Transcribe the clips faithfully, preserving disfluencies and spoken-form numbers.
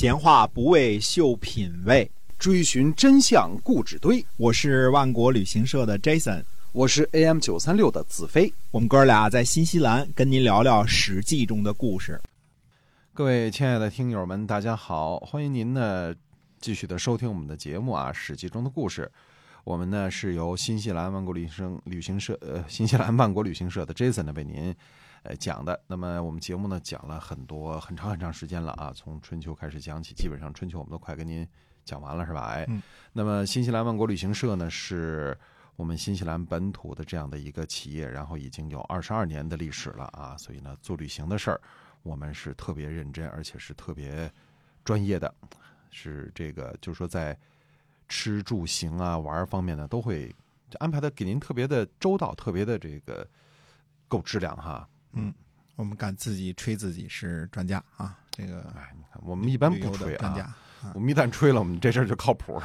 闲话不为秀品味，追寻真相固执堆。我是万国旅行社的 Jason， 我是 A M 九三六 的子飞。我们哥俩在新西兰跟您聊聊史记中的故事。各位亲爱的听友们，大家好，欢迎您呢继续的收听我们的节目啊，史记中的故事。我们呢是由新西兰万国旅行旅行社呃新西兰万国旅行社的 Jason 呢为您呃讲的。那么我们节目呢讲了很多很长很长时间了啊，从春秋开始讲起，基本上春秋我们都快跟您讲完了，是吧？哎、嗯，那么新西兰万国旅行社呢是我们新西兰本土的这样的一个企业，然后已经有二十二年的历史了啊，所以呢做旅行的事儿我们是特别认真，而且是特别专业的，是这个就是说在吃住行啊玩方面呢都会安排的给您特别的周到，特别的这个够质量哈。嗯，我们敢自己吹自己是专家啊，这个哎，你看我们一般不吹啊，我们一旦吹了，我们这事儿就靠谱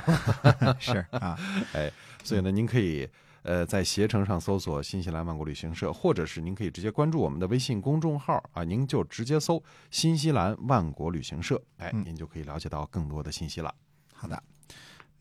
是啊，哎，所以呢，您可以呃在携程上搜索新西兰万国旅行社，或者是您可以直接关注我们的微信公众号啊，您就直接搜新西兰万国旅行社，哎，您就可以了解到更多的信息了。好的。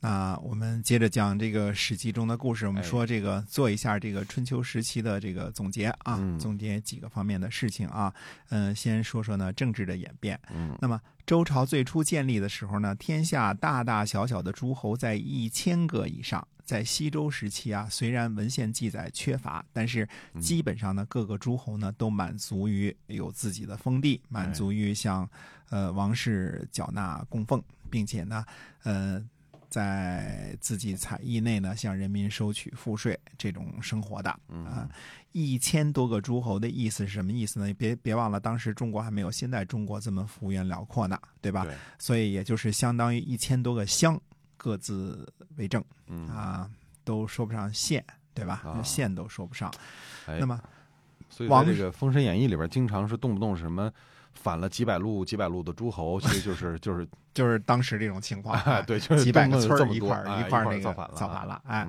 那我们接着讲这个史记中的故事，我们说这个做一下这个春秋时期的这个总结啊，总结几个方面的事情啊。嗯，先说说呢政治的演变。嗯，那么周朝最初建立的时候呢，天下大大小小的诸侯在一千个以上。在西周时期啊，虽然文献记载缺乏，但是基本上呢，各个诸侯呢都满足于有自己的封地，满足于向呃王室缴纳供奉，并且呢，呃。在自己采邑内呢，向人民收取赋税，这种生活的啊，一千多个诸侯的意思是什么意思呢？别别忘了，当时中国还没有现在中国这么幅员辽阔呢，对吧？对，所以也就是相当于一千多个乡，各自为政啊，都说不上县，对吧？啊、县都说不上。哎、那么，所以在这个《封神演义》里边，经常是动不动什么。反了几百路几百路的诸侯，其实就是就是就是当时这种情况、啊，对，就是几百个村一块一块那个造反了，造反了，哎，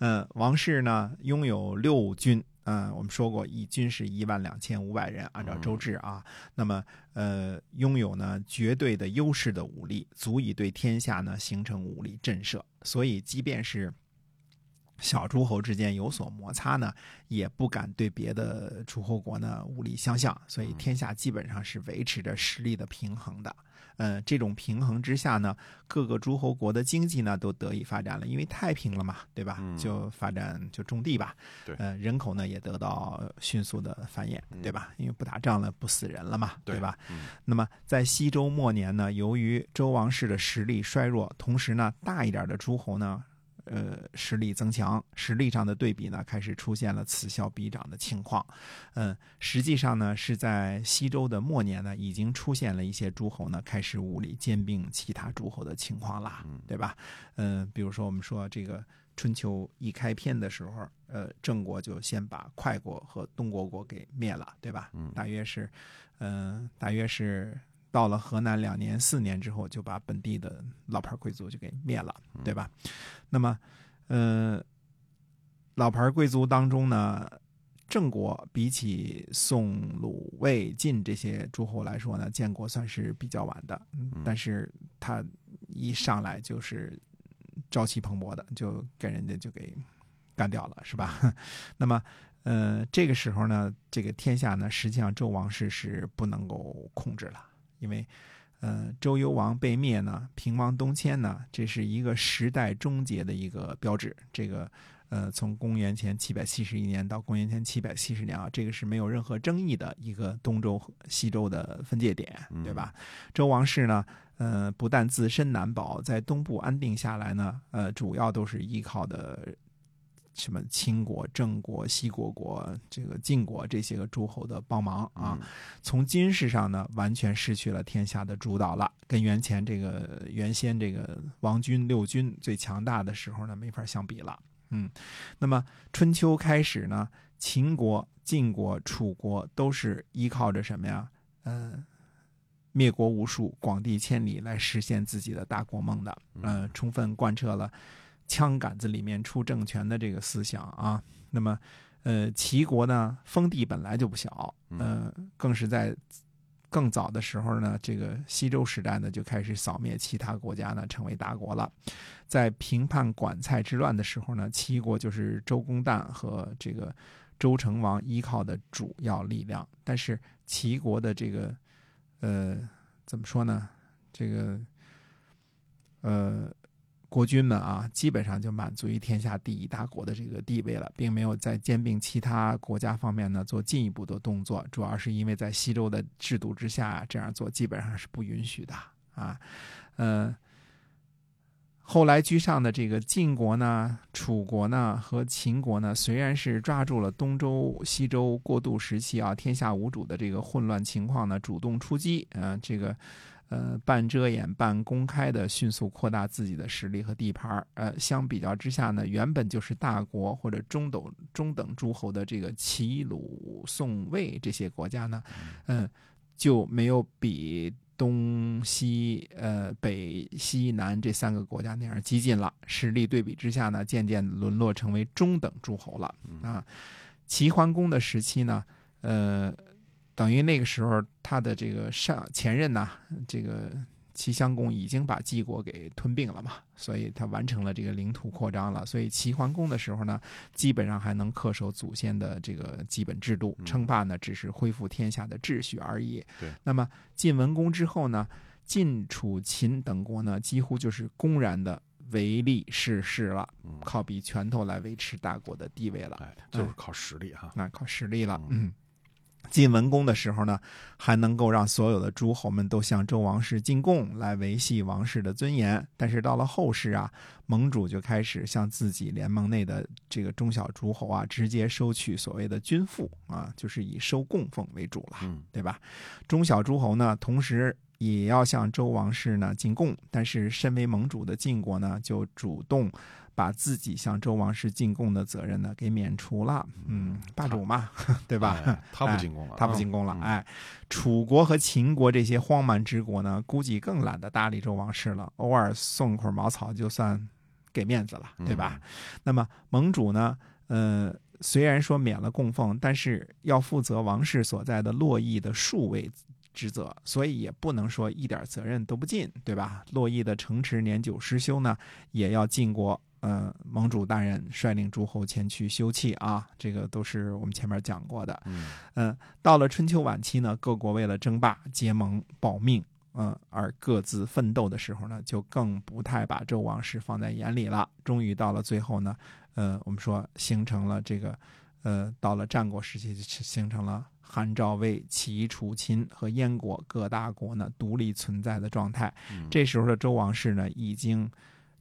嗯，王室呢拥有六军，嗯，我们说过一军是一万两千五百人，按照周制啊，那么呃拥有呢绝对的优势的武力，足以对天下呢形成武力震慑，所以即便是。小诸侯之间有所摩擦呢，也不敢对别的诸侯国呢武力相向，所以天下基本上是维持着实力的平衡的。呃，这种平衡之下呢，各个诸侯国的经济呢都得以发展了，因为太平了嘛，对吧？就发展就种地吧。对、嗯，呃，人口呢也得到迅速的繁衍，对吧？因为不打仗了，不死人了嘛，对吧？对嗯、那么在西周末年呢，由于周王室的实力衰弱，同时呢大一点的诸侯呢。呃，实力增强，实力上的对比呢，开始出现了此消彼长的情况。嗯，实际上呢，是在西周的末年呢，已经出现了一些诸侯呢，开始武力兼并其他诸侯的情况啦，对吧？嗯、呃，比如说我们说这个春秋一开篇的时候，呃，郑国就先把快国和东国国给灭了，对吧？大约是，嗯、呃，大约是。到了河南两年四年之后，就把本地的老牌贵族就给灭了，对吧？那么，呃，老牌贵族当中呢，郑国比起宋、鲁、卫、晋这些诸侯来说呢，建国算是比较晚的，但是他一上来就是朝气蓬勃的，就给人家就给干掉了，是吧？那么。呃，这个时候呢，这个天下呢，实际上周王室是不能够控制了，因为，呃，周幽王被灭呢，平王东迁呢，这是一个时代终结的一个标志。这个，呃，从公元前七百七十一年到公元前七百七十年啊，这个是没有任何争议的一个东周和西周的分界点，对吧？嗯、周王室呢，呃，不但自身难保，在东部安定下来呢，呃，主要都是依靠的。什么秦国、郑国、西国国、这个晋国这些个诸侯的帮忙啊，从军事上呢，完全失去了天下的主导了，跟原前这个原先这个王军六军最强大的时候呢，没法相比了。嗯，那么春秋开始呢，秦国、晋国、楚国都是依靠着什么呀？嗯、呃。灭国无数，广地千里来实现自己的大国梦的。呃，充分贯彻了。枪杆子里面出政权的这个思想啊，那么，呃，齐国呢，封地本来就不小，呃，更是在更早的时候呢，这个西周时代呢就开始扫灭其他国家呢，成为大国了。在平叛管蔡之乱的时候呢，齐国就是周公旦和这个周成王依靠的主要力量。但是齐国的这个呃怎么说呢，这个呃国君们啊，基本上就满足于天下第一大国的这个地位了，并没有在兼并其他国家方面呢做进一步的动作，主要是因为在西周的制度之下，这样做基本上是不允许的啊。呃，后来居上的这个晋国呢、楚国呢和秦国呢，虽然是抓住了东周、西周过渡时期啊天下无主的这个混乱情况呢，主动出击，呃，这个。呃，半遮掩、半公开的迅速扩大自己的实力和地盘。呃，相比较之下呢，原本就是大国或者中等中等诸侯的这个齐、鲁、宋、魏这些国家呢，嗯、呃，就没有比东西、呃北、西南这三个国家那样激进了。实力对比之下呢，渐渐沦落成为中等诸侯了。啊，齐桓公的时期呢，呃。等于那个时候他的这个上前任呢、啊、这个齐襄公已经把季国给吞并了嘛，所以他完成了这个领土扩张了。所以齐桓公的时候呢，基本上还能恪守祖先的这个基本制度，称霸呢只是恢复天下的秩序而已。嗯、那么晋文公之后呢，晋、楚、秦等国呢几乎就是公然的唯利是事了，靠比拳头来维持大国的地位了。哎、就是靠实力哈、啊，那、哎、靠实力了。嗯。晋文公的时候呢，还能够让所有的诸侯们都向周王室进贡，来维系王室的尊严。但是到了后世啊，盟主就开始向自己联盟内的这个中小诸侯啊，直接收取所谓的军赋啊，就是以收供奉为主了，对吧？中小诸侯呢，同时也要向周王室呢进贡，但是身为盟主的晋国呢，就主动把自己向周王室进贡的责任呢给免除了。嗯，霸主嘛，对吧、哎、他不进贡了、哎、他不进贡了、嗯、哎，楚国和秦国这些荒蛮之国呢，估计更懒得搭理周王室了，偶尔送口茅草就算给面子了，对吧、嗯、那么盟主呢呃虽然说免了供奉，但是要负责王室所在的洛邑的戍卫职责，所以也不能说一点责任都不尽，对吧？洛邑的城池年久失修呢，也要晋国呃，盟主大人率领诸侯前去修葺啊，这个都是我们前面讲过的。嗯、呃，到了春秋晚期呢，各国为了争霸、结盟、保命，嗯、呃，而各自奋斗的时候呢，就更不太把周王室放在眼里了。终于到了最后呢，呃，我们说形成了这个，呃，到了战国时期，形成了韩、赵、魏、齐、楚、秦和燕国各大国呢独立存在的状态。嗯、这时候的周王室呢，已经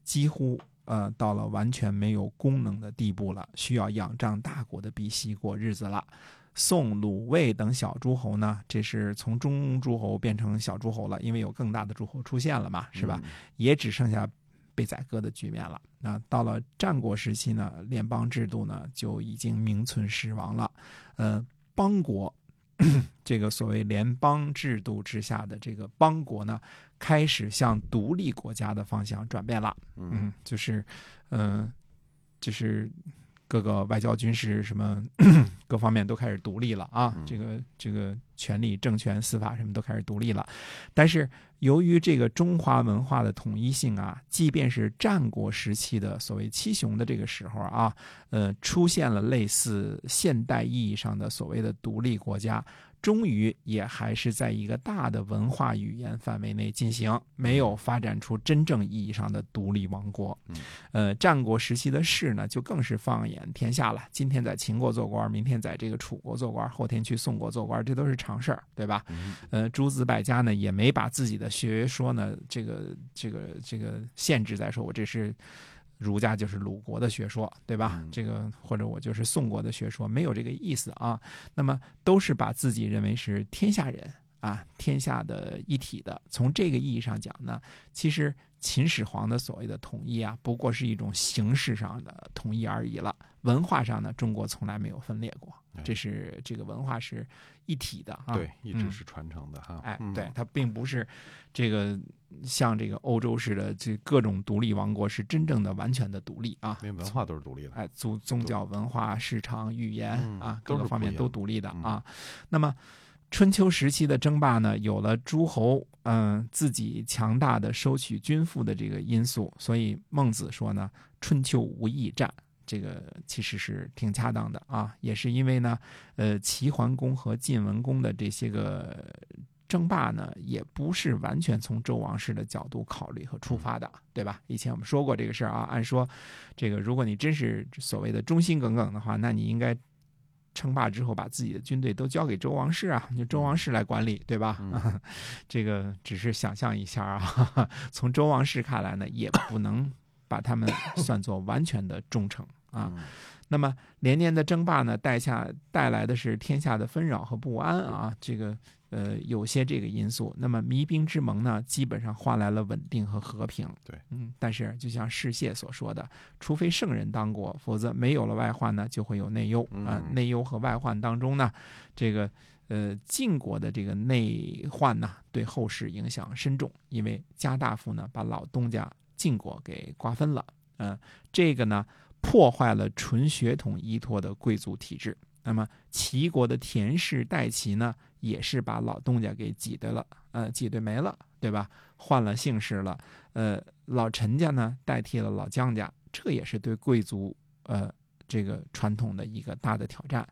几乎。呃，到了完全没有功能的地步了，需要仰仗大国的鼻息过日子了。宋、鲁、卫等小诸侯呢，这是从中诸侯变成小诸侯了，因为有更大的诸侯出现了嘛，是吧？嗯、也只剩下被宰割的局面了。那到了战国时期呢，联邦制度呢就已经名存实亡了。呃，邦国这个所谓联邦制度之下的这个邦国呢，开始向独立国家的方向转变了。嗯，就是，嗯、呃，就是各个外交、军事什么各方面都开始独立了啊。这个这个权力、政权、司法什么都开始独立了。但是由于这个中华文化的统一性啊，即便是战国时期的所谓七雄的这个时候啊，呃，出现了类似现代意义上的所谓的独立国家。终于也还是在一个大的文化语言范围内进行，没有发展出真正意义上的独立王国。呃，战国时期的士呢，就更是放眼天下了。今天在秦国做官，明天在这个楚国做官，后天去宋国做官，这都是常事儿，对吧？呃，诸子百家呢，也没把自己的学说呢，这个这个这个限制在说，我这是。儒家就是鲁国的学说，对吧？这个或者我就是宋国的学说，没有这个意思啊。那么都是把自己认为是天下人啊，天下的一体的。从这个意义上讲呢，其实秦始皇的所谓的统一啊，不过是一种形式上的统一而已了。文化上呢，中国从来没有分裂过，这是这个文化是一体的啊，对，一直是传承的哈。哎，对，它并不是这个像这个欧洲式的这各种独立王国是真正的完全的独立啊，因为文化都是独立的，哎，宗宗教、文化、市场、语言啊，各个方面都独立的啊。那么春秋时期的争霸呢，有了诸侯嗯、呃、自己强大的收取军赋的这个因素，所以孟子说呢，春秋无义战，这个其实是挺恰当的啊。也是因为呢，呃，齐桓公和晋文公的这些个争霸呢，也不是完全从周王室的角度考虑和出发的，对吧？以前我们说过这个事儿啊，按说，这个如果你真是所谓的忠心耿耿的话，那你应该称霸之后把自己的军队都交给周王室啊，就周王室来管理，对吧？嗯、这个只是想象一下啊，从周王室看来呢，也不能把他们算作完全的忠诚啊。嗯、那么连年的争霸呢，带下带来的是天下的纷扰和不安啊，这个。呃，有些这个因素。那么弭兵之盟呢，基本上换来了稳定和和平。对，嗯，但是就像士燮所说的，除非圣人当国，否则没有了外患呢，就会有内忧啊、呃。内忧和外患当中呢，这个呃晋国的这个内患呢，对后世影响深重，因为家大夫呢把老东家晋国给瓜分了，嗯、呃，这个呢破坏了纯血统依托的贵族体制。那么齐国的田氏代齐呢，也是把老东家给挤兑了，呃，挤兑没了，对吧？换了姓氏了，呃，老陈家呢代替了老姜家，这也是对贵族呃这个传统的一个大的挑战。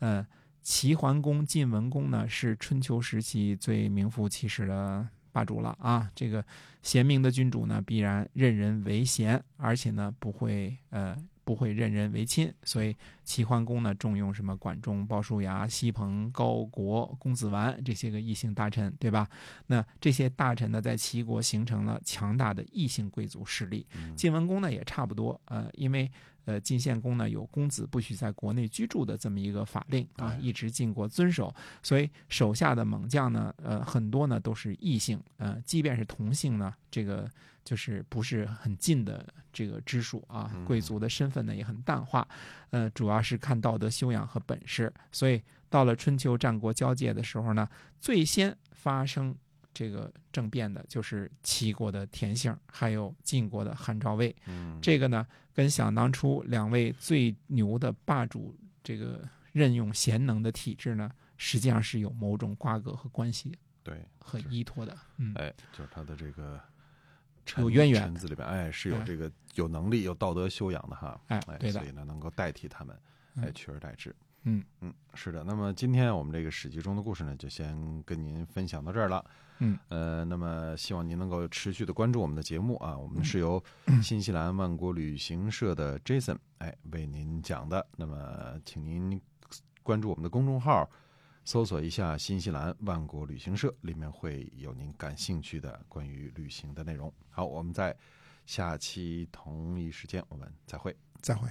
呃，齐桓公、晋文公呢是春秋时期最名副其实的霸主了啊！这个贤明的君主呢，必然任人唯贤，而且呢不会呃。不会任人唯亲，所以齐桓公呢重用什么管仲、鲍叔牙、西彭、高国、公子完这些个异姓大臣，对吧？那这些大臣呢，在齐国形成了强大的异姓贵族势力。晋文公呢也差不多，呃，因为呃晋献公呢有公子不许在国内居住的这么一个法令啊，一直晋国遵守，所以手下的猛将呢，呃，很多呢都是异姓，呃，即便是同姓呢，这个。就是不是很近的这个支属啊，贵族的身份呢也很淡化，呃，主要是看道德修养和本事。所以到了春秋战国交界的时候呢，最先发生这个政变的就是齐国的田姓，还有晋国的韩赵魏。这个呢，跟想当初两位最牛的霸主这个任用贤能的体制呢，实际上是有某种瓜葛和关系，对，和依托的。嗯，哎，就是他的这个。有渊源，字里边哎是有这个有能力有道德修养的哈，哎，对的，所以呢能够代替他们，哎，取而代之，嗯嗯，是的。那么今天我们这个史记中的故事呢，就先跟您分享到这儿了，嗯呃，那么希望您能够持续的关注我们的节目啊，我们是由新西兰万国旅行社的 Jason 哎为您讲的，那么请您关注我们的公众号。搜索一下新西兰万国旅行社，里面会有您感兴趣的关于旅行的内容。好，我们在下期同一时间我们再会，再会。